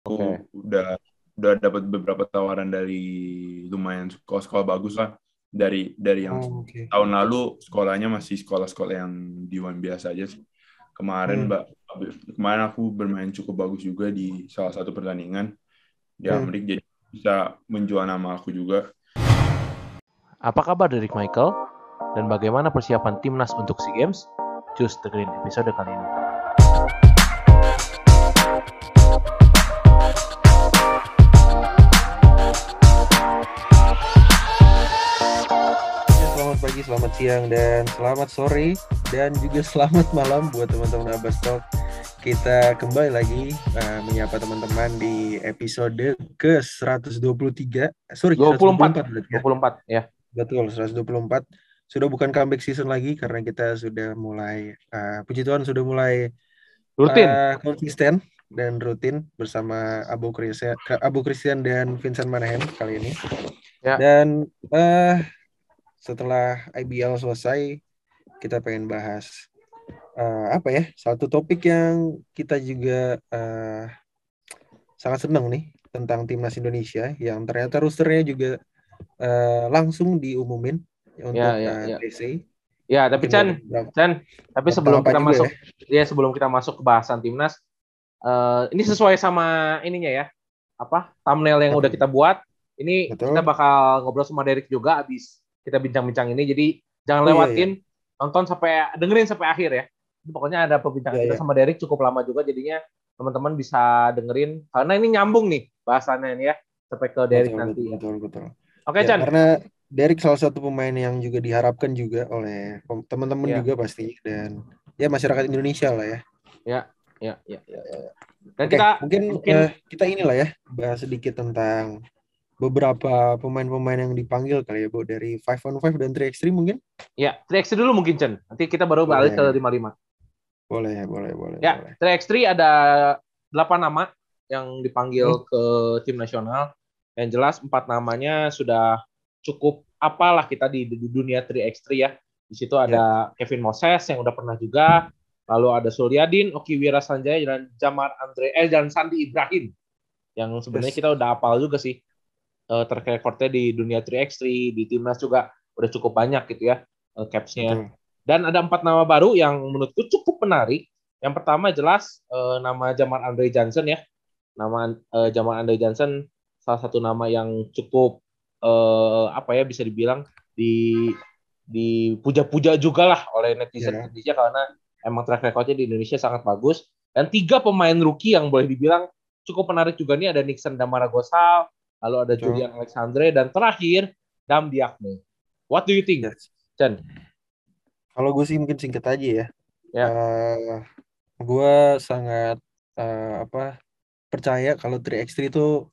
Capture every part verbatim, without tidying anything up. Okay. Aku udah udah dapat beberapa tawaran dari lumayan sekolah-sekolah bagus lah, dari dari yang oh, okay. tahun lalu sekolahnya masih sekolah-sekolah yang D satu biasa aja sih. Kemarin Mbak hmm. kemarin aku bermain cukup bagus juga di salah satu pertandingan di Amerika, hmm. jadi bisa menjual nama aku juga. Apa kabar Derek Michael dan bagaimana persiapan timnas untuk SEA Games? Just dengerin episode kali ini. Selamat pagi, selamat siang, dan selamat sore, dan juga selamat malam buat teman-teman Abbas Talk. Kita kembali lagi uh, menyapa teman-teman di episode ke seratus dua puluh tiga, sorry, dua puluh empat, seratus dua puluh empat, ya. Betul, seratus dua puluh empat. Sudah bukan comeback season lagi karena kita sudah mulai, uh, puji Tuhan sudah mulai rutin, uh, konsisten dan rutin bersama Abu Christian, Abu Christian dan Vincent Manahem kali ini. Ya. Dan uh, setelah I B L selesai, kita pengen bahas uh, apa ya? Satu topik yang kita juga uh, sangat senang nih, tentang timnas Indonesia yang ternyata rosternya juga uh, langsung diumumin untuk ya, ya, uh, ya. T C. Ya, tapi Chan, Chan, tapi sebelum kita masuk, ya. ya sebelum kita masuk ke bahasan timnas, uh, ini sesuai sama ininya ya, apa thumbnail yang udah kita buat. Ini Betul. Kita bakal ngobrol sama Derek juga abis kita bincang-bincang ini, jadi jangan oh, lewatin, iya, iya. nonton sampai, dengerin sampai akhir ya. Pokoknya ada perbincangan iya, kita iya. sama Derek cukup lama juga, jadinya teman-teman bisa dengerin, karena ini nyambung nih bahasannya ini ya, sampai ke Derek betul, nanti. Betul, betul. Oke, okay, ya, Chan. Karena Derek salah satu pemain yang juga diharapkan juga oleh teman-teman ya. juga pasti, dan ya masyarakat Indonesia lah ya. Ya, ya, ya. ya, ya. Dan okay, kita, mungkin, mungkin... Uh, kita inilah ya, bahas sedikit tentang beberapa pemain-pemain yang dipanggil kali ya, Bu, dari five on five dan three on three mungkin? Ya, three on three dulu mungkin, Cen. Nanti kita baru balik ke five on five. Boleh, boleh, boleh. Ya, boleh. three on three ada eight nama yang dipanggil hmm. ke tim nasional. Yang jelas empat namanya sudah cukup apalah kita di, di dunia three on three ya. Di situ ada ya. Kevin Moses yang udah pernah juga. Lalu ada Suryadin, Oki Wirasanjaya, dan Jamar Andre, eh, dan Sandi Ibrahim. Yang sebenarnya yes. kita udah apal juga sih. Track recordnya di dunia three on three, di timnas juga udah cukup banyak gitu ya caps-nya. Dan ada empat nama baru yang menurutku cukup menarik. Yang pertama jelas eh, nama Jamar Andre Johnson ya. Nama eh, Jamar Andre Johnson salah satu nama yang cukup eh, apa ya bisa dibilang di dipuja-puja juga lah oleh netizen yeah. Indonesia karena emang track recordnya di Indonesia sangat bagus. Dan tiga pemain rookie yang boleh dibilang cukup menarik juga nih, ada Nixon Damaragosa, lalu ada Betul. Julian Alexandre, dan terakhir Dame Diagne. What do you think, Chan? Kalau gue sih mungkin singkat aja ya. Yeah. Uh, gue sangat uh, apa percaya kalau three on three itu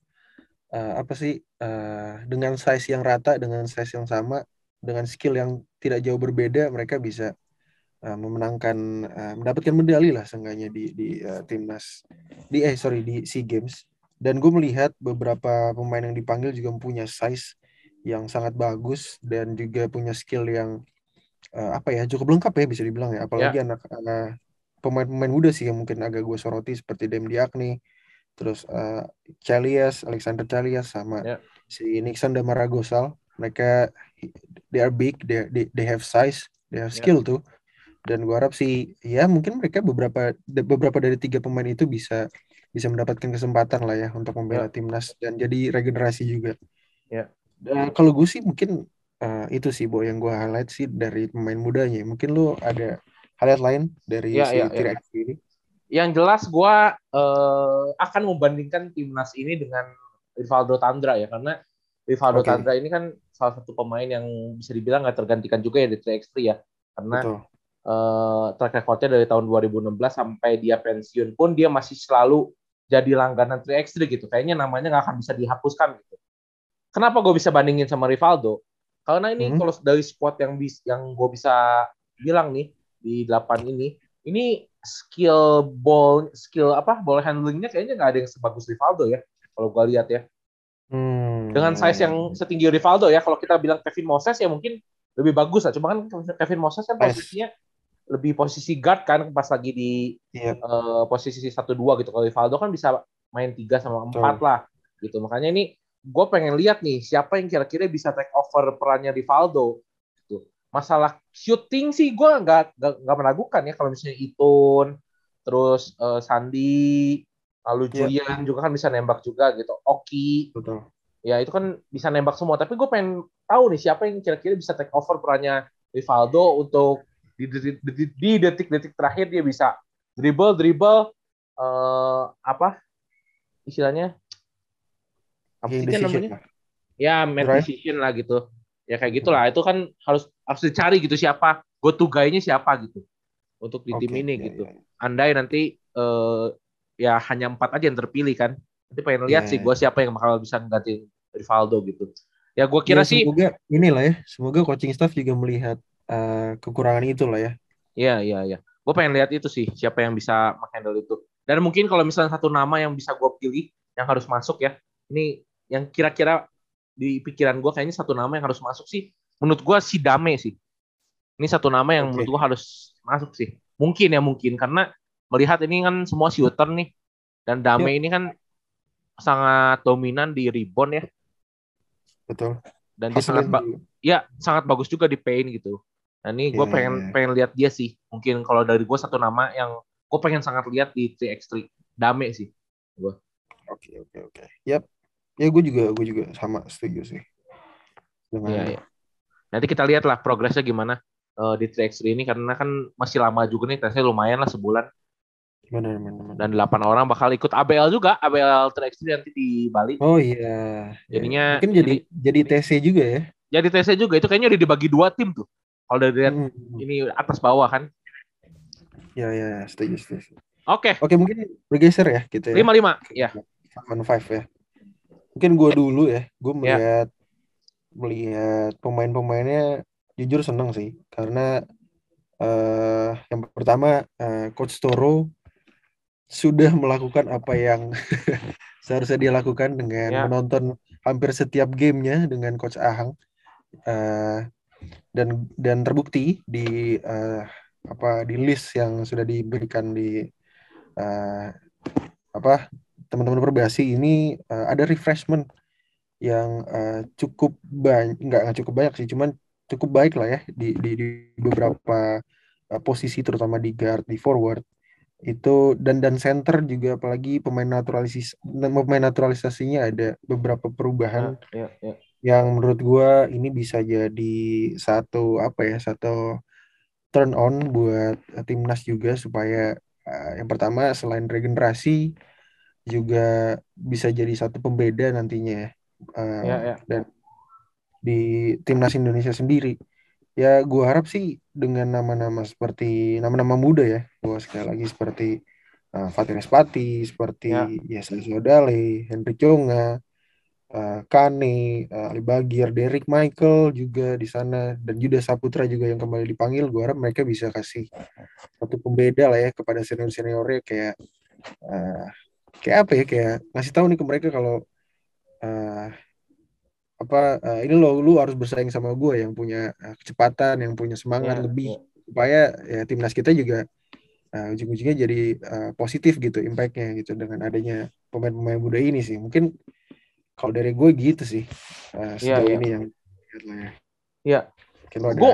uh, apa sih uh, dengan size yang rata, dengan size yang sama, dengan skill yang tidak jauh berbeda, mereka bisa uh, memenangkan, uh, mendapatkan medali lah seenggaknya di di uh, timnas, di eh sorry di SEA Games. Dan gue melihat beberapa pemain yang dipanggil juga punya size yang sangat bagus dan juga punya skill yang uh, apa ya cukup lengkap ya bisa dibilang ya. Apalagi yeah. anak uh, pemain-pemain muda sih yang mungkin agak gue soroti seperti Dame Diagne, terus uh, Chalias, Alexander Chalias sama yeah. si Nixon Damaragosa. Mereka they are big, they they, they have size, they have skill yeah. tuh. Dan gue harap sih ya mungkin mereka beberapa beberapa dari tiga pemain itu bisa bisa mendapatkan kesempatan lah ya untuk membela yeah. timnas dan jadi regenerasi juga. Ya. Yeah. Kalau gue sih mungkin uh, itu sih Bo yang gue highlight sih dari pemain mudanya. Mungkin lu ada highlight lain dari yeah, si yeah, T R X yeah. ini? Yang jelas gue uh, akan membandingkan timnas ini dengan Rivaldo Tandra ya, karena Rivaldo okay. Tandra ini kan salah satu pemain yang bisa dibilang nggak tergantikan juga ya di T R X ya, karena Betul. Uh, track recordnya dari tahun dua ribu enam belas sampai dia pensiun pun dia masih selalu jadi langganan three on three gitu. Kayaknya namanya nggak akan bisa dihapuskan gitu. Kenapa gue bisa bandingin sama Rivaldo? Karena ini hmm. kalau dari squad yang bis, yang gue bisa bilang nih di delapan ini, ini skill ball skill apa ball handlingnya kayaknya nggak ada yang sebagus Rivaldo ya. Kalau gue lihat ya, hmm. dengan size yang setinggi Rivaldo ya. Kalau kita bilang Kevin Moses ya mungkin lebih bagus lah. Cuma kan Kevin Moses kan posisinya lebih posisi guard kan pas lagi di yeah. uh, posisi satu dua gitu. Kalau Rivaldo kan bisa main tiga sama empat lah gitu. Makanya ini gue pengen lihat nih siapa yang kira-kira bisa take over perannya Rivaldo gitu. Masalah shooting sih gue nggak nggak meragukan ya, kalau misalnya Itun, terus uh, Sandi, lalu Julian yeah. juga kan bisa nembak juga gitu. Oki, betul. Ya itu kan bisa nembak semua. Tapi gue pengen tahu nih siapa yang kira-kira bisa take over perannya Rivaldo untuk di detik-detik, di detik-detik terakhir dia bisa dribble, dribble, uh, apa istilahnya? Apa sih namanya? Ya, mid decision lah gitu. Ya kayak gitulah. Itu kan harus harus dicari gitu siapa go to guy-nya siapa gitu untuk di okay, tim ini ya, gitu. Ya. Andai nanti uh, ya hanya empat aja yang terpilih kan. Nanti pengen lihat ya, sih gue siapa yang bakal bisa ganti Rivaldo gitu. Ya gue kira ya, sih. Semoga inilah ya. Semoga coaching staff juga melihat uh, kekurangan itu lah ya. Iya iya iya. Gue pengen lihat itu sih siapa yang bisa menghandle itu. Dan mungkin kalau misalnya satu nama yang bisa gue pilih yang harus masuk ya. Ini yang kira-kira di pikiran gue kayaknya satu nama yang harus masuk sih. Menurut gue si Dame sih. Ini satu nama yang okay. menurut gue harus masuk sih. Mungkin ya mungkin. Karena melihat ini kan semua shooter nih. Dan Dame yeah. ini kan sangat dominan di rebound ya. Betul. Dan dia sangat, ba- ya, sangat bagus juga di paint gitu. Nah ini gue yeah, pengen yeah. pengen lihat dia sih. Mungkin kalau dari gue satu nama yang gue pengen sangat lihat di three on three. Dame sih. Gue. Oke, okay, oke, okay, oke. Okay. Yap. Ya gue juga, gue juga sama setuju sih. Dengan ya, ya. Nanti kita lihatlah progresnya gimana uh, di three on three ini, karena kan masih lama juga nih, tesnya lumayan lah sebulan. Benar, benar. Dan delapan orang bakal ikut A B L juga, A B L three on three nanti di Bali. Oh iya. Jadinya mungkin jadi jadi, jadi T C juga ya. Jadi T C juga, itu kayaknya udah dibagi dua tim tuh. Kalau dari hmm. ini atas bawah kan. Ya ya, setuju setuju. Oke. Okay. Oke, okay, mungkin bergeser ya gitu ya. lima lima ya. one five ya. Mungkin gue dulu ya, gue melihat ya. melihat pemain-pemainnya jujur seneng sih, karena uh, yang pertama uh, Coach Toro sudah melakukan apa yang seharusnya dia lakukan dengan ya. menonton hampir setiap gamenya dengan Coach Ahang uh, dan dan terbukti di uh, apa di list yang sudah diberikan di uh, apa teman-teman Perbasi ini uh, ada refreshment yang uh, cukup banyak, nggak nggak cukup banyak sih, cuman cukup baik lah ya di di, di beberapa uh, posisi, terutama di guard, di forward itu, dan dan center juga, apalagi pemain naturalisasi pemain naturalisasinya ada beberapa perubahan ya, ya, ya. yang menurut gue ini bisa jadi satu apa ya satu turn on buat uh, timnas juga, supaya uh, yang pertama selain regenerasi juga bisa jadi satu pembeda nantinya um, ya, ya. Dan di timnas Indonesia sendiri ya, gue harap sih dengan nama-nama seperti nama-nama muda ya, gue sekali lagi seperti uh, Fatih Raspati, seperti ya. Yesa Zodale, Hendrik Conga, uh, Kani Alibagir, Derek Michael juga di sana, dan Judas Saputra juga yang kembali dipanggil. Gue harap mereka bisa kasih satu pembeda lah ya kepada senior-seniornya, kayak uh, kayak apa ya, kayak ngasih tahu nih ke mereka kalau uh, apa uh, ini lo lu harus bersaing sama gue yang punya uh, kecepatan, yang punya semangat ya, lebih ya. supaya ya timnas kita juga uh, ujung-ujungnya jadi uh, positif gitu impact-nya gitu, dengan adanya pemain-pemain muda ini sih. Mungkin kalau dari gue gitu sih uh, sejauh ya, ya. ini yang ya gue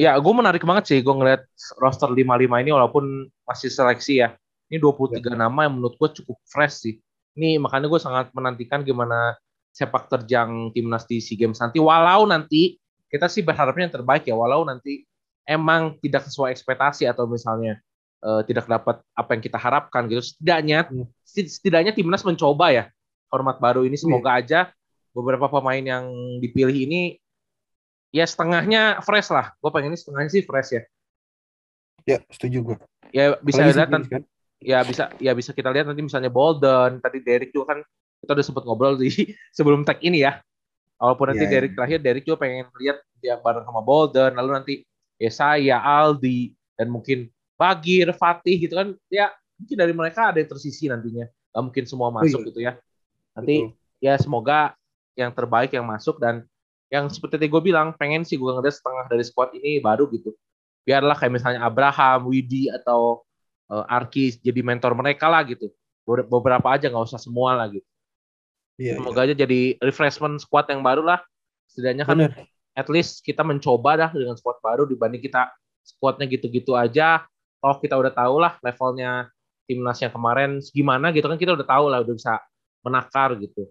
ya gue menarik banget sih gue ngeliat roster lima puluh lima ini, walaupun masih seleksi ya. Ini dua puluh tiga ya. nama yang menurut gue cukup fresh sih. Ini makanya gue sangat menantikan gimana sepak terjang timnas di SEA Games nanti. Walau nanti kita sih berharapnya yang terbaik ya. Walau nanti emang tidak sesuai ekspektasi atau misalnya uh, tidak dapat apa yang kita harapkan gitu. Setidaknya hmm. setidaknya timnas mencoba ya format baru ini. Semoga hmm. aja beberapa pemain yang dipilih ini ya setengahnya fresh lah. Gue pengen ini setengahnya sih fresh ya. Ya setuju gue. Ya bisa lihat nanti. Kan? Ya bisa, ya bisa kita lihat nanti misalnya Bolden, tadi Derek juga kan kita udah sempat ngobrol di sebelum tag ini ya. Walaupun nanti yeah, Derek yeah. terakhir, Derek juga pengen lihat dia bareng sama Bolden, lalu nanti ya saya, Aldi, dan mungkin Bagir, Fatih gitu kan. Ya mungkin dari mereka ada yang tersisi nantinya. Gak mungkin semua masuk oh, iya. gitu ya. Nanti Betul. ya semoga yang terbaik yang masuk, dan yang seperti tadi gue bilang, pengen sih gue ngeliat setengah dari squad ini baru gitu. Biarlah kayak misalnya Abraham, Widi, atau Arki jadi mentor mereka lah gitu. beberapa aja, nggak usah semua lah gitu. Iya, semoga iya. aja jadi refreshment squad yang baru lah. Setidaknya kan bener. At least kita mencoba dah dengan squad baru dibanding kita squadnya gitu-gitu aja. Kalau kita udah tahu lah levelnya timnas yang kemarin gimana gitu kan, kita udah tahu lah, udah bisa menakar gitu.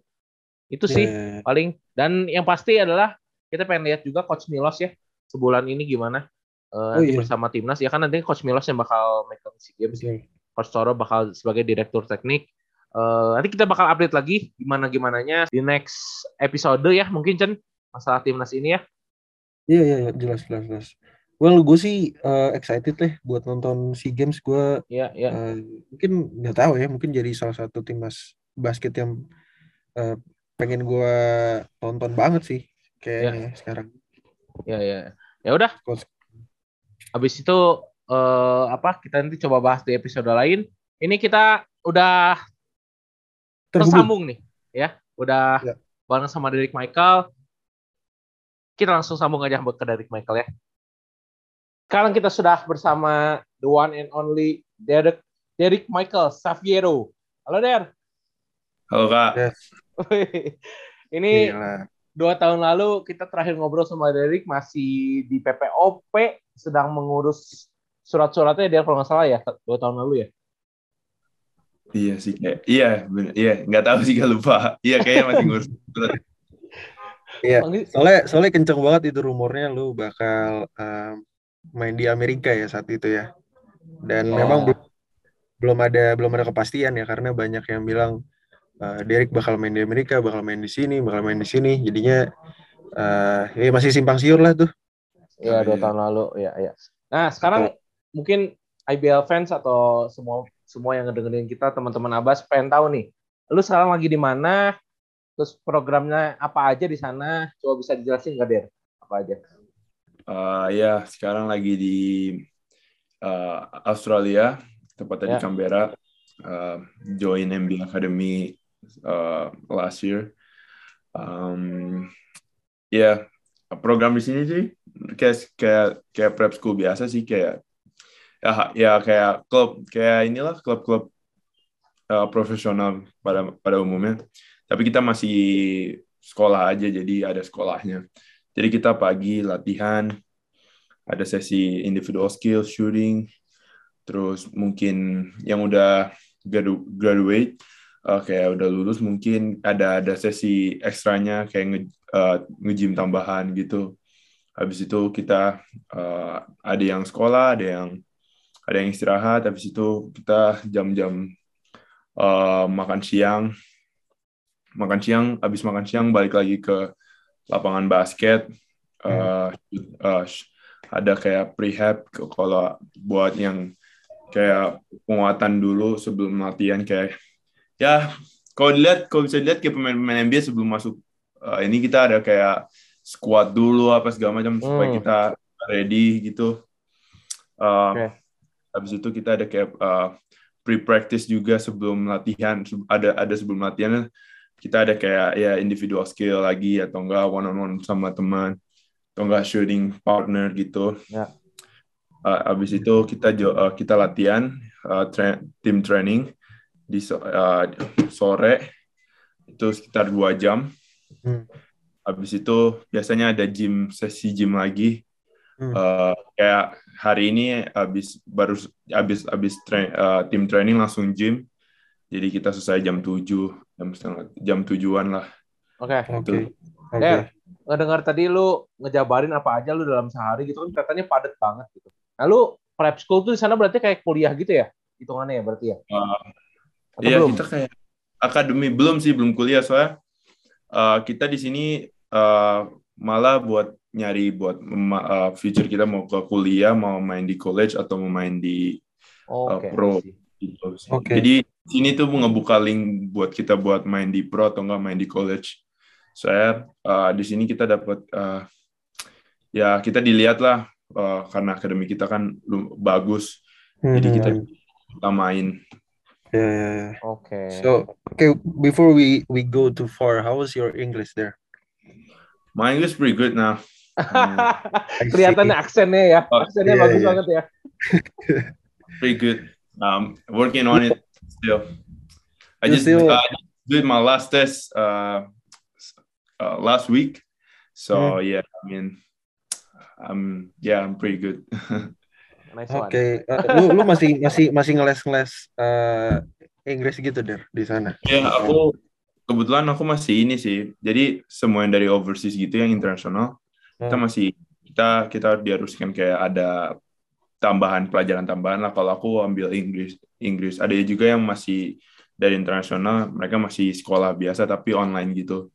Itu sih yeah. paling. Dan yang pasti adalah kita pengen lihat juga Coach Milos ya sebulan ini gimana uh, oh, iya. bersama timnas. Ya kan nanti Coach Milos yang bakal make up S E A Games. Yeah. Coach Toro bakal sebagai direktur teknik. Uh, nanti kita bakal update lagi gimana-gimananya di next episode ya mungkin, Cen, masalah timnas ini ya. Iya, iya, iya. jelas, jelas, jelas. Well, gue sih uh, excited deh buat nonton SEA Games. Gue yeah, yeah. uh, mungkin nggak tahu ya, mungkin jadi salah satu timnas basket yang uh, pengen gue tonton banget sih kayaknya yeah. sekarang. Iya, yeah, iya. Yeah. Ya udah. Habis itu uh, apa? Kita nanti coba bahas di episode lain. Ini kita udah tersambung nih, ya. Udah ya. bareng sama Derek Michael. Kita langsung sambung aja ke Derek Michael ya. Sekarang kita sudah bersama the one and only Derek Derek Michael Saviero. Halo, Der. Halo, Kak. Yes. Ini Gila. dua tahun lalu kita terakhir ngobrol sama Derek masih di P P O P, sedang mengurus surat-suratnya, Der, kalau nggak salah ya, dua tahun lalu ya. Iya sih, kayak, iya, bener, iya, nggak tahu sih, gak lupa. Iya, kayaknya masih ngurus. Iya, soalnya, soalnya kenceng banget itu rumornya lu bakal um, main di Amerika ya saat itu ya. Dan oh. memang belum, belum ada, belum ada kepastian ya, karena banyak yang bilang uh, Derek bakal main di Amerika, bakal main di sini, bakal main di sini. Jadinya, uh, ya masih simpang siur lah tuh. Iya, dua tahun lalu, ya, ya. Nah, sekarang Betul. mungkin I B L fans atau semua semua yang ngedengerin kita, teman-teman Abbas, pengen tahu nih, lu sekarang lagi di mana, terus programnya apa aja di sana, coba bisa dijelasin nggak, Der? Apa aja? Uh, ya, sekarang lagi di uh, Australia, tepatnya yeah. di Canberra, uh, join N B A Academy uh, last year. Um, ya, yeah, program di sini sih, kayak, kayak, kayak prep school biasa sih, kayak Ya, ya kayak klub, kayak inilah klub-klub uh, profesional pada pada umumnya. Tapi kita masih sekolah aja, jadi ada sekolahnya. Jadi kita pagi latihan, ada sesi individual skill, shooting, terus mungkin yang udah gradu, graduate, uh, kayak udah lulus mungkin ada ada sesi ekstranya kayak nge, uh, nge-gym tambahan gitu. Habis itu kita uh, ada yang sekolah, ada yang ada yang istirahat, habis itu kita jam-jam uh, makan siang, makan siang, habis makan siang balik lagi ke lapangan basket, uh, hmm. uh, ada kayak prehab kalau buat yang kayak penguatan dulu sebelum latihan kayak, ya kalau dilihat, kalau bisa dilihat kayak pemain-pemain N B A sebelum masuk uh, ini kita ada kayak squat dulu apa segala macam hmm. supaya kita ready gitu. Uh, okay. Habis itu kita ada kayak uh, pre-practice juga sebelum latihan, ada ada sebelum latihan kita ada kayak ya individual skill lagi atau enggak one on one sama teman atau enggak shooting partner gitu. Ya. Uh, habis itu kita uh, kita latihan uh, tra- team training di so- uh, sore itu sekitar dua jam. Hmm. Habis itu biasanya ada gym, sesi gym lagi. Hmm. Uh, kayak hari ini abis baru abis abis tra- uh, tim training langsung gym, jadi kita selesai jam tujuh jam setengah jam tujuan lah. Oke. Okay. Oke. Okay. Eh, ngedengar tadi lu ngejabarin apa aja lu dalam sehari gitu kan, katanya padat banget gitu. Nah, lu prep school tuh di sana berarti kayak kuliah gitu ya hitungannya ya berarti ya? Uh, iya belum? Kita kayak akademi, belum sih belum kuliah soalnya uh, kita di sini uh, malah buat nyari buat uh, future kita mau ke kuliah, mau main di college atau mau main di uh, okay. pro gitu. Okay. Jadi ini tuh ngebuka link buat kita buat main di pro atau enggak main di college. Saya uh, di sini kita dapat uh, ya kita dilihat lah uh, karena akademi kita kan bagus. Hmm. Jadi kita utamain. Ya ya ya. Oke. So, okay, before we we go too far, how was your English there? My English pretty good now. Kelihatan aksennya ya, aksennya yeah, bagus yeah. banget ya. Pretty good. Um, working on it still. I just, still... I just did my last test uh, uh, last week. So, mm-hmm. yeah, I mean, I'm, yeah, I'm pretty good. Nice. Oke, okay. uh, lu lu masih masih masih ngeles-ngeles uh, Inggris gitu Der di sana. Ya, aku kebetulan aku masih ini sih. Jadi semua yang dari overseas gitu yang internasional, hmm. kita masih kita kita diharuskan kayak ada tambahan pelajaran tambahan lah. Kalau aku ambil Inggris Inggris, ada juga yang masih dari internasional, mereka masih sekolah biasa tapi online gitu.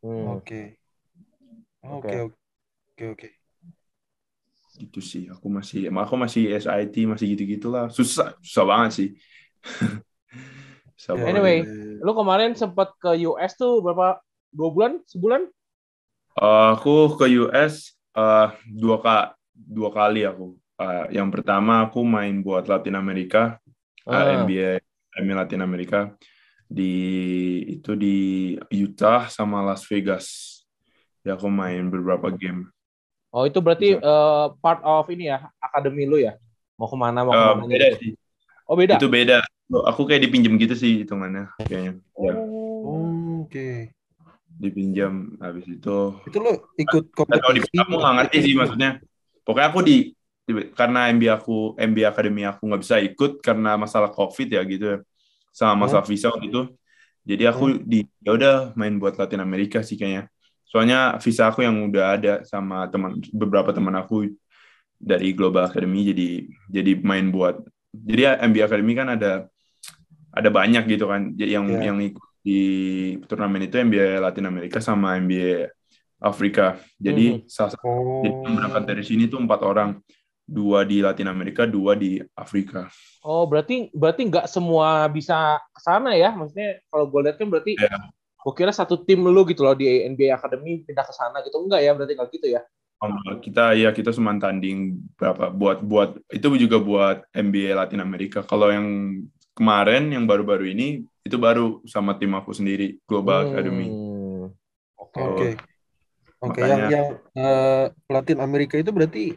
Oke. Oke, oke, oke. Gitu sih, aku masih aku masih S I T, masih gitu-gitulah. Susah, susah banget sih. Susah anyway, banget. Lu kemarin sempat ke U S tuh berapa? Dua bulan? Sebulan? Uh, aku ke U S uh, dua, ka, dua kali aku. Uh, yang pertama aku main buat Latin Amerika, ah. uh, N B A Academy Latin Amerika. Di, itu di Utah sama Las Vegas. Ya, aku main beberapa game. Oh, itu berarti uh, part of ini ya, akademi lu ya? Mau kemana, mau uh, kemana? Beda sih. Oh, beda? Itu beda. Aku kayak dipinjam gitu sih, hitungannya. Kayaknya. Ya. Oh, oke. Okay. Dipinjam, habis itu... Itu lu ikut kompetisi? Aku nggak ngerti sih maksudnya. Pokoknya aku di... di karena M B A aku, M B A Academy aku nggak bisa ikut karena masalah COVID ya gitu ya. Sama masalah oh. visa gitu. Jadi aku oh. di... ya udah main buat Latin Amerika sih kayaknya. Soalnya visa aku yang udah ada sama teman beberapa teman aku dari Global Academy jadi jadi main buat jadi M B A Academy kan ada ada banyak gitu kan yang yeah. yang ikut di turnamen itu N B A Latin Amerika sama N B A Afrika jadi mm-hmm. salah satu oh. berangkat dari sini tuh empat orang dua di Latin Amerika dua di Afrika. Oh berarti berarti nggak semua bisa kesana ya maksudnya kalau gue lihat kan berarti yeah. Gue kira satu tim lu gitu loh di N B A Academy pindah ke sana gitu. Enggak ya berarti kalau gitu ya? Kita ya kita cuma tanding berapa buat buat itu juga buat N B A Latin Amerika. Kalau yang kemarin yang baru-baru ini itu baru sama tim aku sendiri Global hmm. Academy. Oke. Oke. Oke yang yang uh, Latin Amerika itu berarti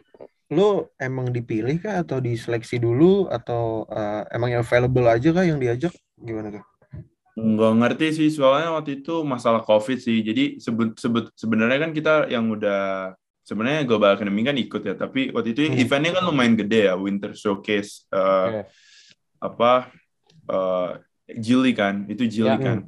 lu emang dipilih kah atau diseleksi dulu atau uh, emang yang available aja kah yang diajak gimana tuh? Nggak ngerti sih, soalnya waktu itu masalah COVID sih. Jadi sebe- sebe- sebenarnya kan kita yang udah, sebenarnya Global Academy kan ikut ya, tapi waktu itu hmm. eventnya kan lumayan gede ya, Winter Showcase, uh, yeah. apa, uh, G League kan, itu G League yeah. kan.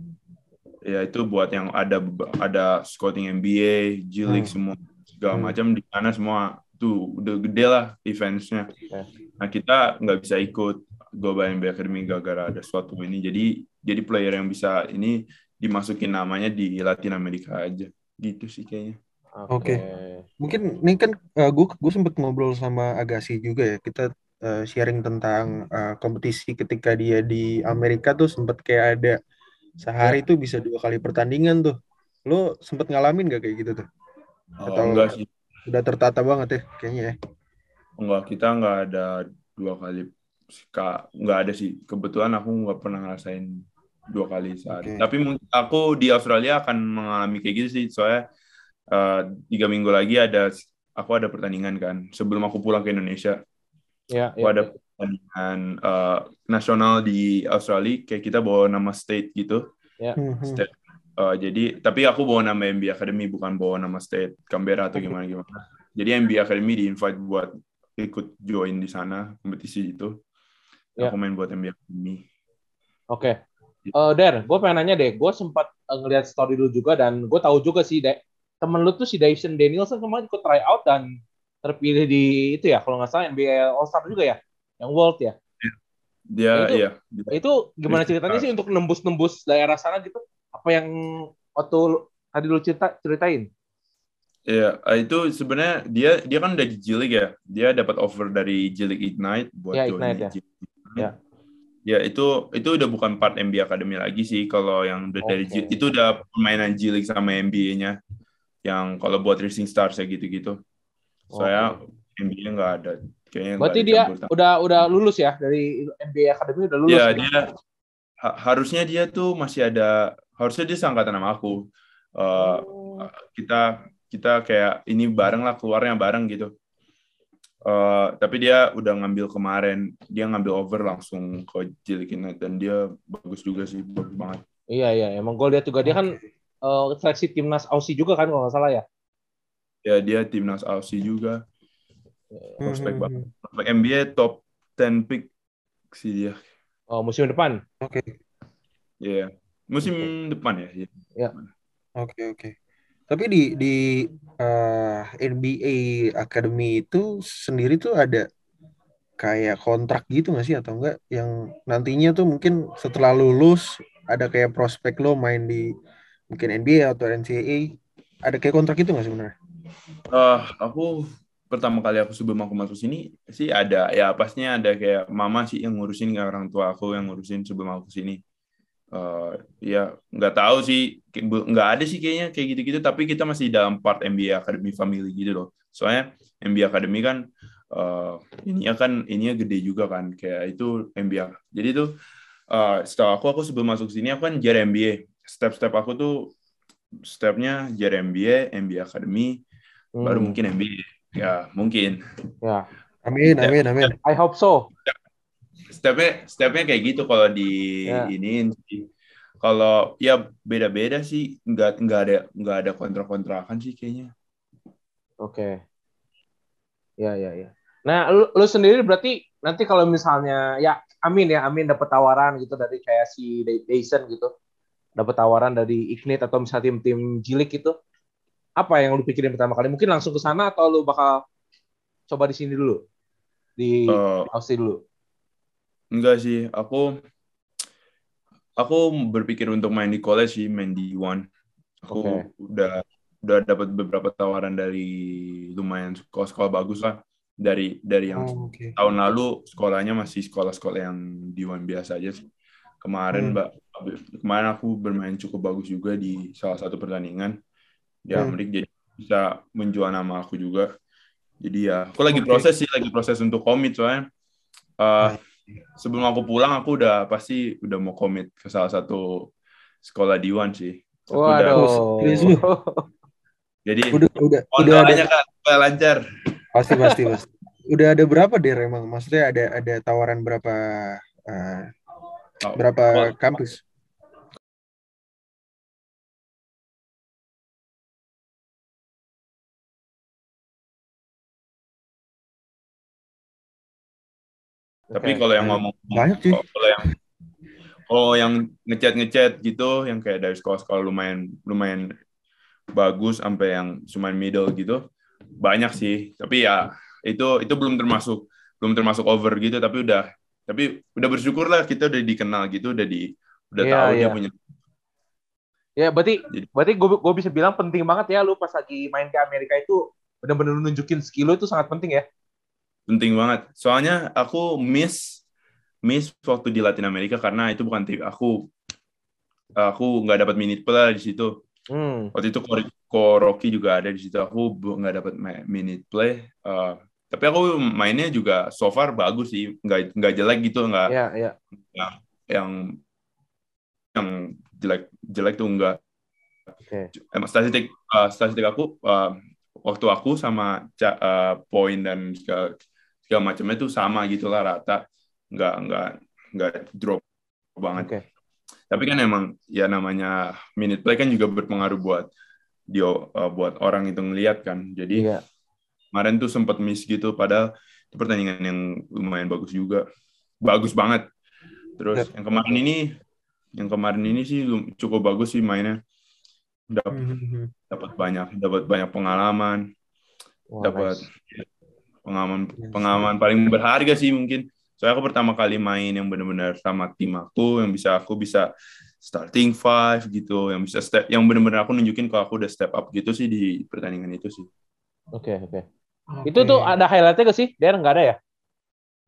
Ya itu buat yang ada ada scouting N B A, G League hmm. semua, segala hmm. macam, di mana semua tuh udah gede lah events-nya. Yeah. Nah kita nggak bisa ikut Global N B A Academy gara-gara ada suatu ini. Jadi jadi player yang bisa ini dimasukin namanya di Latin Amerika aja. Gitu sih kayaknya. Oke. Okay. Mungkin ini kan uh, gue gue sempat ngobrol sama Agassi juga ya. Kita uh, sharing tentang uh, kompetisi ketika dia di Amerika tuh sempat kayak ada sehari tuh bisa dua kali pertandingan tuh. Lo sempat ngalamin gak kayak gitu tuh? Oh, atau enggak sih. Udah tertata banget ya kayaknya ya? Enggak, kita enggak ada dua kali nggak ada sih kebetulan aku nggak pernah ngerasain dua kali sehari okay. Tapi mungkin aku di Australia akan mengalami kayak gitu sih soalnya tiga uh, minggu lagi ada aku ada pertandingan kan sebelum aku pulang ke Indonesia yeah, aku yeah. ada pertandingan uh, nasional di Australia kayak kita bawa nama state gitu yeah. state uh, jadi tapi aku bawa nama M B A Academy bukan bawa nama state Canberra atau gimana gimana jadi M B A Academy di invite buat ikut join di sana kompetisi itu. Ya. Aku main buat M B A ini. Oke, okay. uh, Der, gue pengen nanya deh. Gue sempat ngeliat story dulu juga dan gue tahu juga sih, De, temen lu tuh si Davison Daniels kemarin ikut tryout dan terpilih di itu ya, kalau nggak salah N B A All Star juga ya, yang World ya. Dia, nah, itu, iya. Dia, itu gimana ceritanya sih untuk nembus-nembus daerah sana gitu? Apa yang waktu tadi lu cerita ceritain? Ya, itu sebenarnya dia dia kan udah di G League ya. Dia dapat offer dari G League Ignite buat ya, join Ignite, di G League. Ya. Ya, itu itu udah bukan part N B A Academy lagi sih kalau yang udah okay. dari G, itu udah permainan G League sama N B A-nya. Yang kalau buat Rising Stars ya gitu-gitu. Saya so, okay. N B A nggak ada. Kayaknya berarti ada dia campur. udah udah lulus ya dari N B A Academy udah lulus. Ya, gitu. Dia ha- harusnya dia tuh masih ada harusnya dia seangkatan sama aku. Uh, oh. kita kita kayak ini bareng lah keluarnya bareng gitu Uh, tapi dia udah ngambil kemarin, dia ngambil over langsung ke G League Ignite, dan dia bagus juga sih, bagus banget. Iya, iya, emang gol dia juga, dia kan uh, seleksi timnas Aussie juga kan kalau nggak salah ya? Ya, dia timnas Aussie juga, prospek hmm. banget. Prospek N B A top sepuluh pick sih dia. Oh, musim depan? Oke. Okay. Iya, yeah. musim okay. depan ya? Iya. Yeah. Oke, okay, oke. Okay. Tapi di di uh, N B A Academy itu sendiri tuh ada kayak kontrak gitu nggak sih, atau enggak yang nantinya tuh mungkin setelah lulus ada kayak prospek lo main di mungkin N B A atau N C A A, ada kayak kontrak gitu nggak sebenarnya? Uh, aku pertama kali aku sebelum aku masuk sini sih ada ya, pasnya ada kayak mama sih yang ngurusin, nggak orang tua aku yang ngurusin sebelum aku sini. Uh, ya nggak tahu sih, nggak ada sih kayaknya kayak gitu-gitu, tapi kita masih dalam part N B A Academy family gitu loh, soalnya N B A Academy kan uh, ininya kan ininya gede juga kan, kayak itu N B A. Jadi tuh uh, setelah aku aku sebelum masuk sini aku kan jar N B A, step-step aku tuh stepnya jar N B A, N B A Academy, hmm. baru mungkin N B A ya, mungkin ya. Amin, step, amin, amin. I hope so. Stepnya, stepnya kayak gitu kalau di yeah. ini, kalau ya beda-beda sih, nggak nggak ada nggak ada kontrak-kontrakan sih kayaknya. Oke, okay. ya ya ya. Nah, lu, lu sendiri berarti nanti kalau misalnya ya Amin ya Amin dapat tawaran gitu dari kayak si Davison gitu, dapat tawaran dari Ignite atau misalnya tim-tim G League gitu, apa yang lu pikirin pertama kali? Mungkin langsung ke sana atau lu bakal coba di sini dulu, di uh. Aussie dulu? Enggak sih, aku aku berpikir untuk main di college sih, main di D satu. Aku okay. udah udah dapat beberapa tawaran dari lumayan sekolah-sekolah bagus lah, dari dari yang oh, okay. tahun lalu sekolahnya masih sekolah-sekolah yang D satu biasa aja sih. Kemarin hmm. Mbak, kemarin aku bermain cukup bagus juga di salah satu pertandingan di Amerika, hmm. jadi bisa menjual nama aku juga. Jadi ya, aku lagi okay. proses sih, lagi proses untuk commit soalnya. Uh, nice. Sebelum aku pulang, aku udah pasti udah mau komit ke salah satu sekolah D satu sih. Aku Waduh. Udah, jadi, udah, udah, udah ada. Kan, lancar. Pasti, pasti, pasti. Udah ada berapa, Der, emang? Maksudnya ada ada tawaran berapa uh, oh, berapa oh, kampus? Tapi okay. kalau yang ngomong, kalau yang kalau yang ngechat-ngechat gitu, yang kayak dari sekolah-sekolah lumayan lumayan bagus sampai yang cuma middle gitu, banyak sih. Tapi ya itu itu belum termasuk belum termasuk over gitu, tapi udah tapi udah bersyukur lah kita udah dikenal gitu, udah di udah yeah, tahu yeah. dia punya. Ya yeah, berarti Jadi. berarti gue gue bisa bilang penting banget ya lu pas lagi main ke Amerika itu benar-benar nunjukin skill lu, itu sangat penting ya. Penting banget. Soalnya aku miss miss waktu di Latin Amerika karena itu bukan tim aku. Aku nggak dapat minute play di situ. Hmm. Waktu itu Koroki juga ada di situ. Aku nggak dapat minute play. Uh, tapi aku mainnya juga so far bagus sih. Nggak nggak jelek gitu. Nggak yeah, yeah. yang yang yang jelek jelek tuh nggak. Okay. Statistik uh, statistik aku uh, waktu aku sama uh, poin dan segala, segala macamnya tuh sama gitulah, rata, nggak nggak nggak drop banget. Okay. Tapi kan emang ya namanya minute play kan juga berpengaruh buat dia uh, buat orang itu ngelihat kan. Jadi yeah. kemarin tuh sempat miss gitu, padahal itu pertandingan yang lumayan bagus juga, bagus banget. Terus yeah. yang kemarin ini yang kemarin ini sih cukup bagus sih mainnya. Dapat mm-hmm. dapat banyak dapat banyak pengalaman, wow, dapat nice. pengalaman pengalaman paling berharga sih mungkin. Soalnya aku pertama kali main yang benar-benar sama tim aku, yang bisa aku bisa starting five gitu, yang bisa step, yang benar-benar aku nunjukin kalau aku udah step up gitu sih di pertandingan itu sih. Oke okay, oke. Okay. Okay. Itu tuh ada highlight-nya gak sih? Der, nggak ada ya?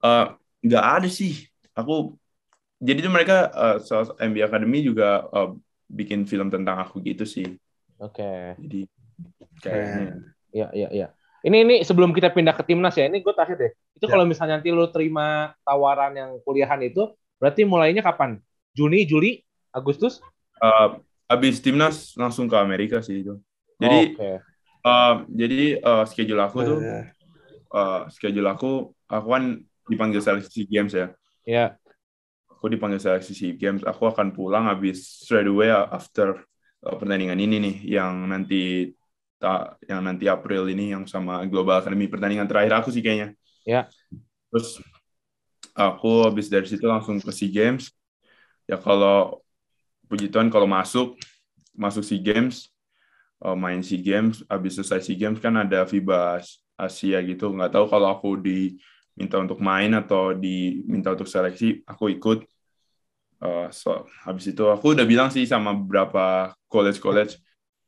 Uh, nggak ada sih. Aku jadi tuh mereka uh, soal N B A Academy juga uh, bikin film tentang aku gitu sih. Oke. Okay. Jadi kayaknya. Ya ya ya. Ini ini sebelum kita pindah ke timnas ya. Ini gue terakhir deh. Itu ya. Kalau misalnya nanti lo terima tawaran yang kuliahan itu, berarti mulainya kapan? Juni, Juli, Agustus? Uh, abis timnas langsung ke Amerika sih itu. Jadi. Oh, okay. uh, jadi uh, schedule aku tuh. Uh, uh, schedule aku, aku kan dipanggil seleksi games ya. Iya. Yeah. Aku dipanggil seleksi SEA Games, aku akan pulang habis straight away after uh, pertandingan ini nih, yang nanti ta, yang nanti April ini, yang sama Global Academy, pertandingan terakhir aku sih kayaknya. Ya. Terus aku habis dari situ langsung ke SEA Games. Ya kalau puji Tuhan kalau masuk masuk SEA Games, uh, main SEA Games, habis selesai SEA Games kan ada FIBA Asia gitu. Nggak tahu kalau aku diminta untuk main atau diminta untuk seleksi, aku ikut. Uh, so, habis itu aku udah bilang sih sama beberapa college-college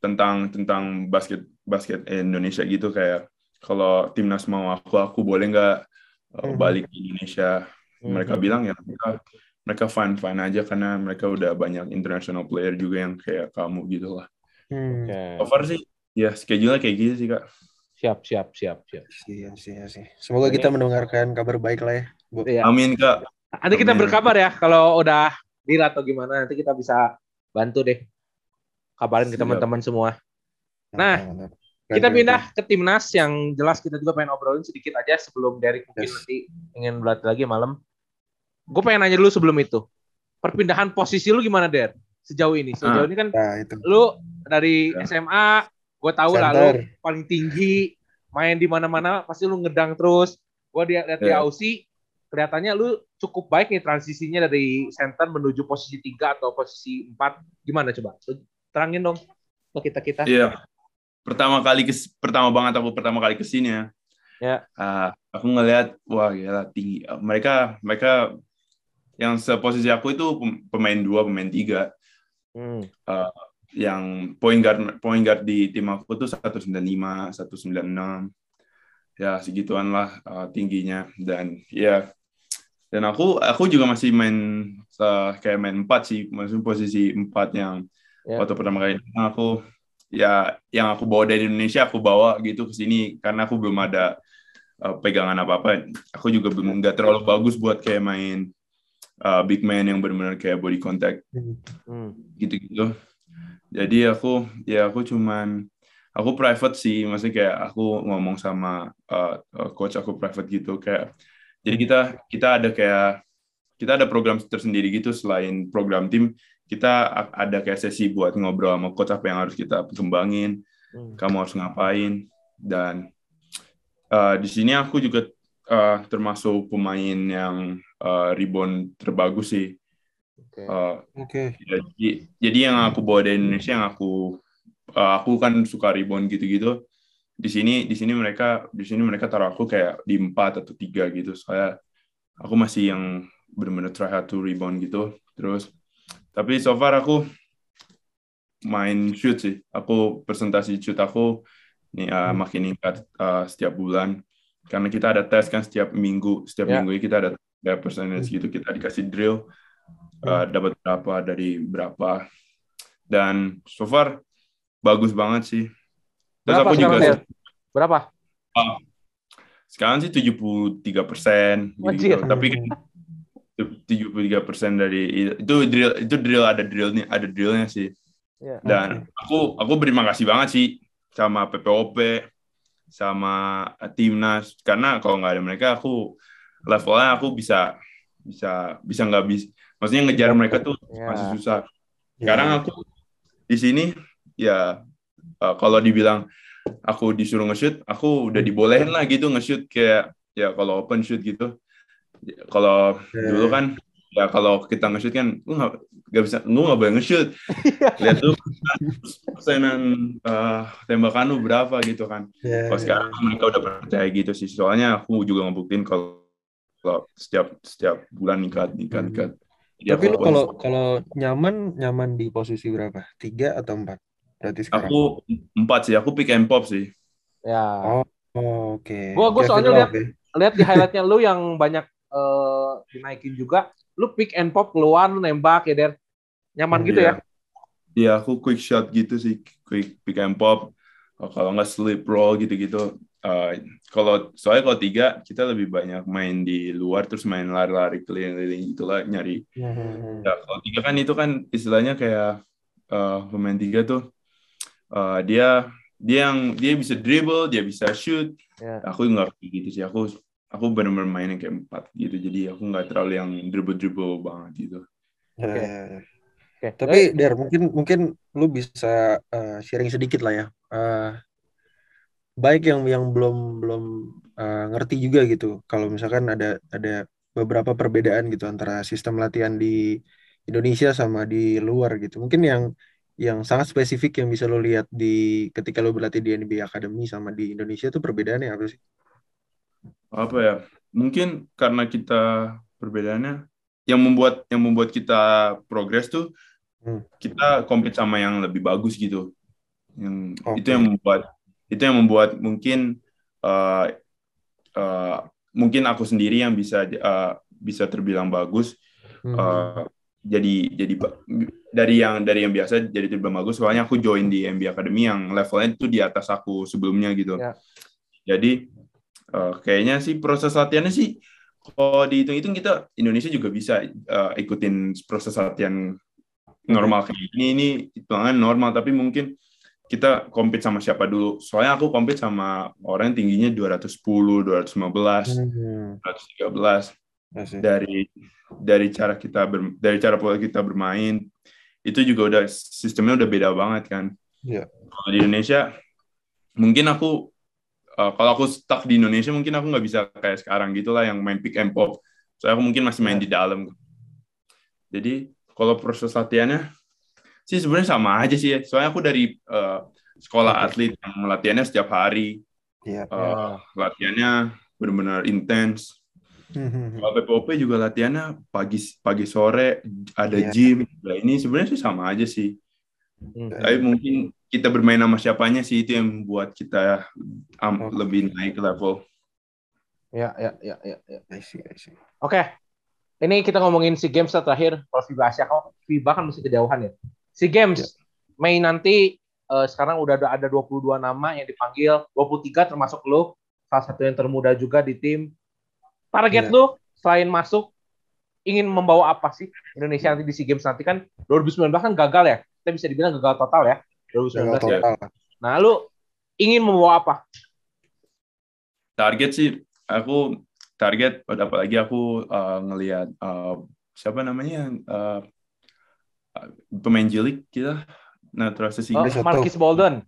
tentang tentang basket basket Indonesia gitu, kayak kalau timnas mau aku aku boleh nggak uh, balik ke Indonesia. Mereka bilang ya mereka mereka fine fine aja karena mereka udah banyak international player juga yang kayak kamu gitu lah. Okay. Over sih ya schedule-nya kayak gitu sih kak. Siap siap siap siap siap siap siap. Semoga kita mendengarkan kabar baik lah ya. Amin kak. Nanti kita berkabar ya kalau udah dira atau gimana, nanti kita bisa bantu deh. Kabarin ke teman-teman semua. Nah, nah, kita pindah ke timnas yang jelas kita juga pengen obrolin sedikit aja sebelum Derek mungkin yes. nanti ingin berlatih lagi malam. Gue pengen nanya dulu sebelum itu. Perpindahan posisi lu gimana, Der? Sejauh ini. Sejauh ah, ini kan nah, lu dari nah. S M A, gue tahu lah lu paling tinggi, main di mana-mana pasti lu ngedang terus. Gue lihat di yeah. Aussie, kelihatannya lu cukup baik nih transisinya dari center menuju posisi tiga atau posisi empat. Gimana coba? Terangin dong ke kita-kita. Iya. Yeah. Pertama kali kes, pertama banget aku pertama kali kesini ya. Yeah. Uh, aku ngelihat wah gila tinggi. Uh, mereka mereka yang seposisi aku itu pemain dua, pemain tiga. Hmm. Uh, yang point guard point guard di tim aku tuh seratus sembilan puluh lima, seratus sembilan puluh enam. Ya segituan lah uh, tingginya dan ya yeah. dan aku aku juga masih main uh, kayak main empat sih, maksudnya posisi empat yang yeah. waktu pertama kali aku ya yang aku bawa dari Indonesia aku bawa gitu ke sini karena aku belum ada uh, pegangan apa-apa. Aku juga belum nggak terlalu bagus buat kayak main uh, big man yang benar-benar kayak body contact mm. gitu-gitu. Jadi aku ya aku cuman aku private sih, maksudnya kayak aku ngomong sama uh, coach aku private gitu kayak. Jadi kita kita ada kayak kita ada program tersendiri gitu selain program tim. Kita ada kayak sesi buat ngobrol sama coach apa yang harus kita kembangin, hmm. kamu harus ngapain, dan uh, di sini aku juga uh, termasuk pemain yang uh, rebound terbagus sih. Okay. Uh, okay. Jadi, jadi yang aku bawa dari Indonesia yang aku uh, aku kan suka rebound gitu-gitu. Di sini di sini mereka di sini mereka taruh aku kayak di empat atau tiga gitu. Soalnya aku masih yang benar-benar try hard to rebound gitu. Terus tapi so far aku main shoot sih. Aku presentasi shoot aku nih uh, makin meningkat uh, setiap bulan. Karena kita ada tes kan setiap minggu. Setiap yeah. minggu kita ada kayak percentage gitu. Kita dikasih drill. Uh, dapat berapa dari berapa. Dan so far bagus banget sih. Terus berapa aku juga ya? Berapa? Uh, sekarang sih tujuh puluh tiga persen. Gitu. Tapi kan tujuh puluh tiga persen dari itu drill itu drill ada drillnya ada drillnya sih yeah. dan aku aku berterima kasih banget sih sama P P O P sama timnas karena kalau nggak ada mereka aku levelnya aku bisa bisa bisa nggak bisa maksudnya ngejar mereka tuh yeah. masih susah sekarang yeah. aku di sini ya uh, kalau dibilang aku disuruh nge-shoot aku udah dibolehin lah gitu nge-shoot kayak ya kalau open shoot gitu. Kalau yeah. dulu kan ya kalau kita nge-shoot kan lu gak, gak bisa lu gak boleh nge-shoot lihat tuh persenan uh, tembakan lu berapa gitu kan yeah. kalau sekarang mereka udah percaya gitu sih soalnya aku juga ngebuktiin kalau setiap setiap bulan ningkat ningkat ningkat tapi lu kalau kalau nyaman nyaman di posisi berapa tiga atau empat berarti sekarang aku empat sih aku pick and pop sih ya yeah. oh, oke okay. gua gua soalnya lihat okay. lihat di highlightnya lu yang banyak Uh, dinaikin juga, lu pick and pop keluar, lu nembak ya Der, nyaman gitu yeah. ya? Iya, yeah, aku quick shot gitu sih, quick pick and pop, oh, kalau nggak slip roll gitu-gitu. Uh, kalau soalnya kalau tiga kita lebih banyak main di luar terus main lari-lari keliling-keliling gitulah nyari. Mm-hmm. Nah, kalau tiga kan itu kan istilahnya kayak uh, pemain tiga tuh uh, dia dia yang dia bisa dribble, dia bisa shoot. Yeah. Aku nggak gitu sih, aku aku benar-benar mainnya kayak empat gitu, jadi aku nggak terlalu yang dribble-dribble banget gitu. Oke. Okay. Okay. Tapi okay. Der, mungkin mungkin lu bisa uh, sharing sedikit lah ya. Uh, baik yang yang belum belum uh, ngerti juga gitu. Kalau misalkan ada ada beberapa perbedaan gitu antara sistem latihan di Indonesia sama di luar gitu. Mungkin yang yang sangat spesifik yang bisa lo lihat di ketika lo berlatih di N B A Academy sama di Indonesia itu perbedaannya apa sih? Apa ya? Mungkin karena kita perbedaannya yang membuat yang membuat kita progres tuh hmm. kita compete sama yang lebih bagus gitu. Yang okay. itu yang membuat itu yang membuat mungkin uh, uh, mungkin aku sendiri yang bisa uh, bisa terbilang bagus uh, mm-hmm. jadi jadi dari yang dari yang biasa jadi terbilang bagus, soalnya aku join di N B A Academy yang levelnya itu di atas aku sebelumnya gitu. Yeah. Jadi uh, kayaknya sih proses latihannya sih kalau dihitung-hitung kita Indonesia juga bisa uh, ikutin proses latihan normal kayak ini ini hitungan normal, tapi mungkin kita compete sama siapa dulu. Soalnya aku compete sama orang yang tingginya dua ratus sepuluh, dua ratus lima belas, mm-hmm. dua ratus tiga belas. Dari dari cara kita ber, dari cara pola kita bermain itu juga udah sistemnya udah beda banget kan. Yeah. Kalau di Indonesia mungkin aku uh, kalau aku stuck di Indonesia mungkin aku nggak bisa kayak sekarang gitulah yang main pick and pop. Soalnya aku mungkin masih main yeah. di dalam. Jadi kalau proses latihannya sih sebenarnya sama aja sih ya. Soalnya aku dari uh, sekolah atlet yang latihannya setiap hari. Yep, uh, yep. Latihannya benar-benar intens. Kalau P P O P juga latihannya pagi pagi sore ada yep. gym. Nah, ini sebenarnya sih sama aja sih. Okay. Tapi mungkin kita bermain sama siapanya sih itu yang membuat kita um, okay. lebih naik level. Ya ya ya ya ya. I see, I see. Oke. Okay. Ini kita ngomongin SEA Games terakhir. Kalau FIBA Asia, kalau FIBA kan mesti kejauhan ya. SEA Games ya. Mei nanti uh, sekarang udah ada dua puluh dua nama yang dipanggil, dua puluh tiga termasuk lu, salah satu yang termuda juga di tim. Target ya. Lu selain masuk ingin membawa apa sih Indonesia nanti di SEA Games nanti kan dua ribu sembilan belas kan gagal ya. Kita bisa dibilang gagal total ya dua ribu sembilan belas. Gagal total. Ya. Nah, lu ingin membawa apa? Target sih aku target apalagi aku uh, ngelihat uh, siapa namanya uh, pemain G League kita, nah terasa sih oh, Marcus Bolden,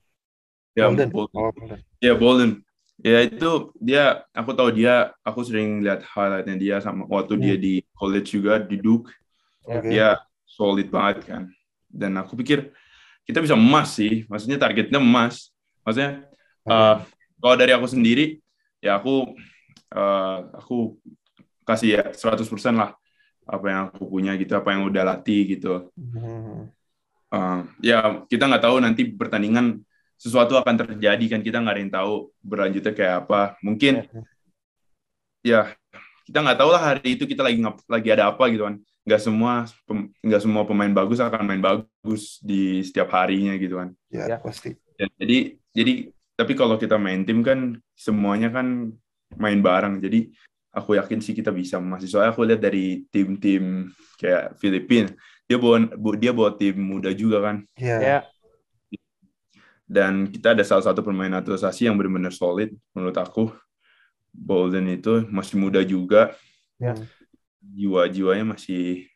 ya Bolden, Bolden. Oh, Bolden. Ya Bolden, ya itu dia, aku tahu dia, aku sering lihat highlightnya dia sama waktu hmm. dia di college juga di Duke, okay. Dia solid banget kan, dan aku pikir kita bisa emas sih, maksudnya targetnya emas, maksudnya okay. uh, kalau dari aku sendiri, ya aku uh, aku kasih ya seratus persen lah. Apa yang aku punya gitu, apa yang udah latih gitu. Hmm. Uh, ya kita nggak tahu nanti pertandingan sesuatu akan terjadi kan, kita nggak ada yang tahu berlanjutnya kayak apa. Mungkin hmm. ya kita nggak tahu lah hari itu kita lagi lagi ada apa gitu kan. Nggak semua nggak semua pemain bagus akan main bagus di setiap harinya gitu kan. Ya, ya pasti. Ya, jadi jadi tapi kalau kita main tim kan semuanya kan main bareng. Jadi aku yakin sih kita bisa masih, soalnya aku lihat dari tim-tim kayak Filipina, dia bawa dia bawa tim muda juga kan. Iya. Yeah. Dan kita ada salah satu pemain naturalisasi yang benar-benar solid menurut aku. Bolden itu masih muda juga. Yeah. Jiwa-jiwanya masih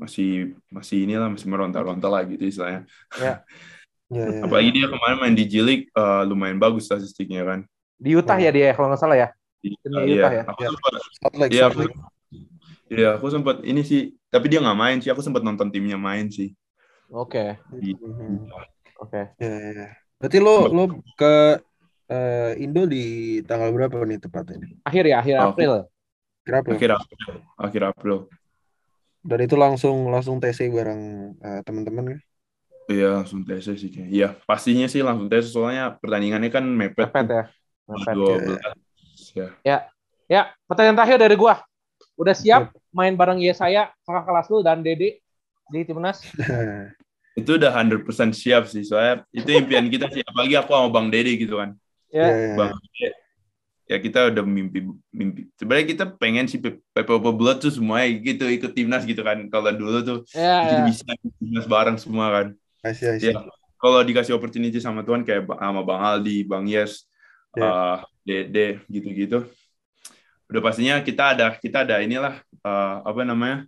masih masih inilah masih meronta-ronta lah gitu istilahnya. Iya. Yeah. Yeah, yeah, apalagi yeah. dia kemarin main di G League uh, lumayan bagus statistiknya kan. Di Utah oh. ya dia kalau nggak salah ya. Iya, ya. ya. Aku sempat, ya, aku, ya, aku sempat ini sih, tapi dia nggak main sih. Aku sempat nonton timnya main sih. Oke. Okay. Hmm. Oke. Okay. Ya, ya. Berarti lo lo ke uh, Indo di tanggal berapa nih tepatnya? Akhir ya, akhir April. Akhir April. Akhir April. Akhir April. Dan itu langsung langsung T C bareng uh, teman-teman kan? Iya, langsung T C sih. Iya, pastinya sih langsung T C soalnya pertandingannya kan mepet. Mepet ya. Mepet. dua belas Ya. ya, ya. Pertanyaan terakhir dari gua, udah siap main bareng Yesaya, kakak kelas lu dan Dede di timnas? Itu udah seratus persen siap sih, soalnya itu impian kita sih. Apalagi aku sama Bang Dede gitu kan. Ya. Bang Dede, ya kita udah mimpi, mimpi. Sebenarnya kita pengen si P P O P Blood tuh semuanya gitu ikut timnas gitu kan. Kalau dulu tuh ya, ya. Bisa timnas bareng semua kan. Asyik, asyik. Ya. kalau dikasih opportunity sama Tuhan kayak sama Bang Aldi, Bang Yes, yeah. uh, Dede gitu-gitu, udah pastinya kita ada kita ada inilah uh, apa namanya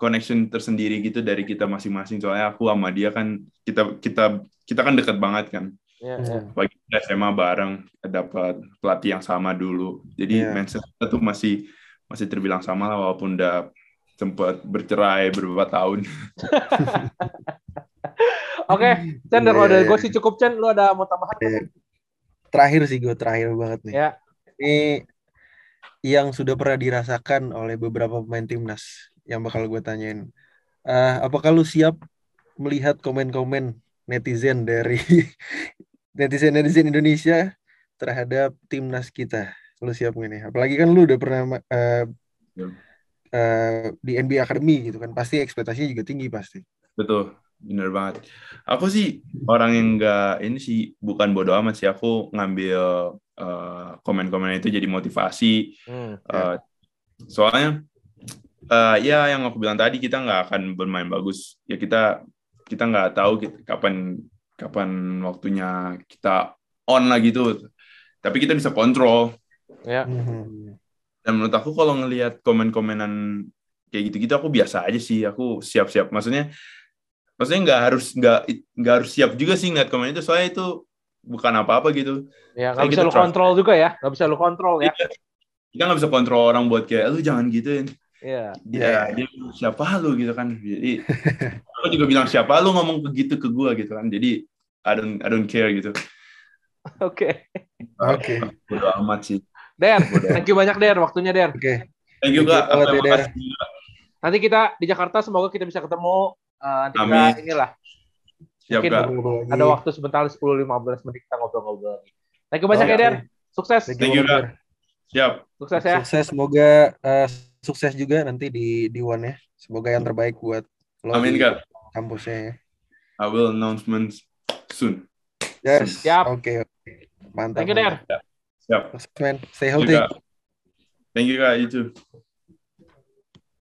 connection tersendiri gitu dari kita masing-masing. Soalnya aku sama dia kan kita kita kita kan dekat banget kan. Yeah, yeah. Bagi kita S M A bareng, dapat pelatih yang sama dulu. Jadi yeah. mindset kita tuh masih masih terbilang sama lah, walaupun udah sempat bercerai beberapa tahun. Oke, okay. Chan, yeah. kalau dari gue sih cukup. Chan, lu ada mau tambahan? Yeah. Terakhir sih gue, terakhir banget nih. Yeah. Ini yang sudah pernah dirasakan oleh beberapa pemain timnas yang bakal gue tanyain. Uh, apakah lu siap melihat komen-komen netizen dari netizen-netizen Indonesia terhadap timnas kita? Lu siap gak nih? Apalagi kan lu udah pernah uh, uh, di N B A Academy gitu kan, pasti ekspektasinya juga tinggi pasti. Betul, benar banget. Aku sih orang yang gak, ini sih bukan bodo amat sih, aku ngambil uh, komen-komen itu jadi motivasi. Hmm, uh, ya. Soalnya uh, ya yang aku bilang tadi, kita gak akan bermain bagus, ya kita kita nggak tahu kita, kapan kapan waktunya kita on lah gitu, tapi kita bisa kontrol ya. Dan menurut aku kalau ngelihat komen-komenan kayak gitu-gitu aku biasa aja sih, aku siap-siap, maksudnya maksudnya nggak harus nggak nggak harus siap juga sih ngelihat komen itu, soalnya itu bukan apa-apa gitu ya, nggak bisa lu kontrol juga ya, nggak bisa lu kontrol ya, kita nggak bisa kontrol orang buat kayak lu jangan gituin. Iya, yeah. yeah. dia siapa lu gitu kan. Jadi aku juga bilang siapa lu ngomong begitu ke gue gitu kan. Jadi I don't I don't care gitu. Oke. Oke. Bodo amat sih. Der, thank you banyak Der, waktunya Der. Oke. Okay. Thank you Kak. Nanti kita di Jakarta semoga kita bisa ketemu uh, nanti kita inilah. Siap, mungkin Kak. Ada waktu sebentar sepuluh lima belas menit kita ngobrol-ngobrol lagi. Thank you banyak okay. ya Der. Sukses. Thank, thank you Kak. Siap. Sukses ya. Sukses, semoga uh, sukses juga nanti di di One ya. Semoga yang terbaik buat lo. Amin Kak. Kampusnya ya. I will announcement soon. Yes. Siap. Oke. Okay, okay. Mantap. Thank you, Der. Siap. Stay healthy. Thank you, Kak. You too.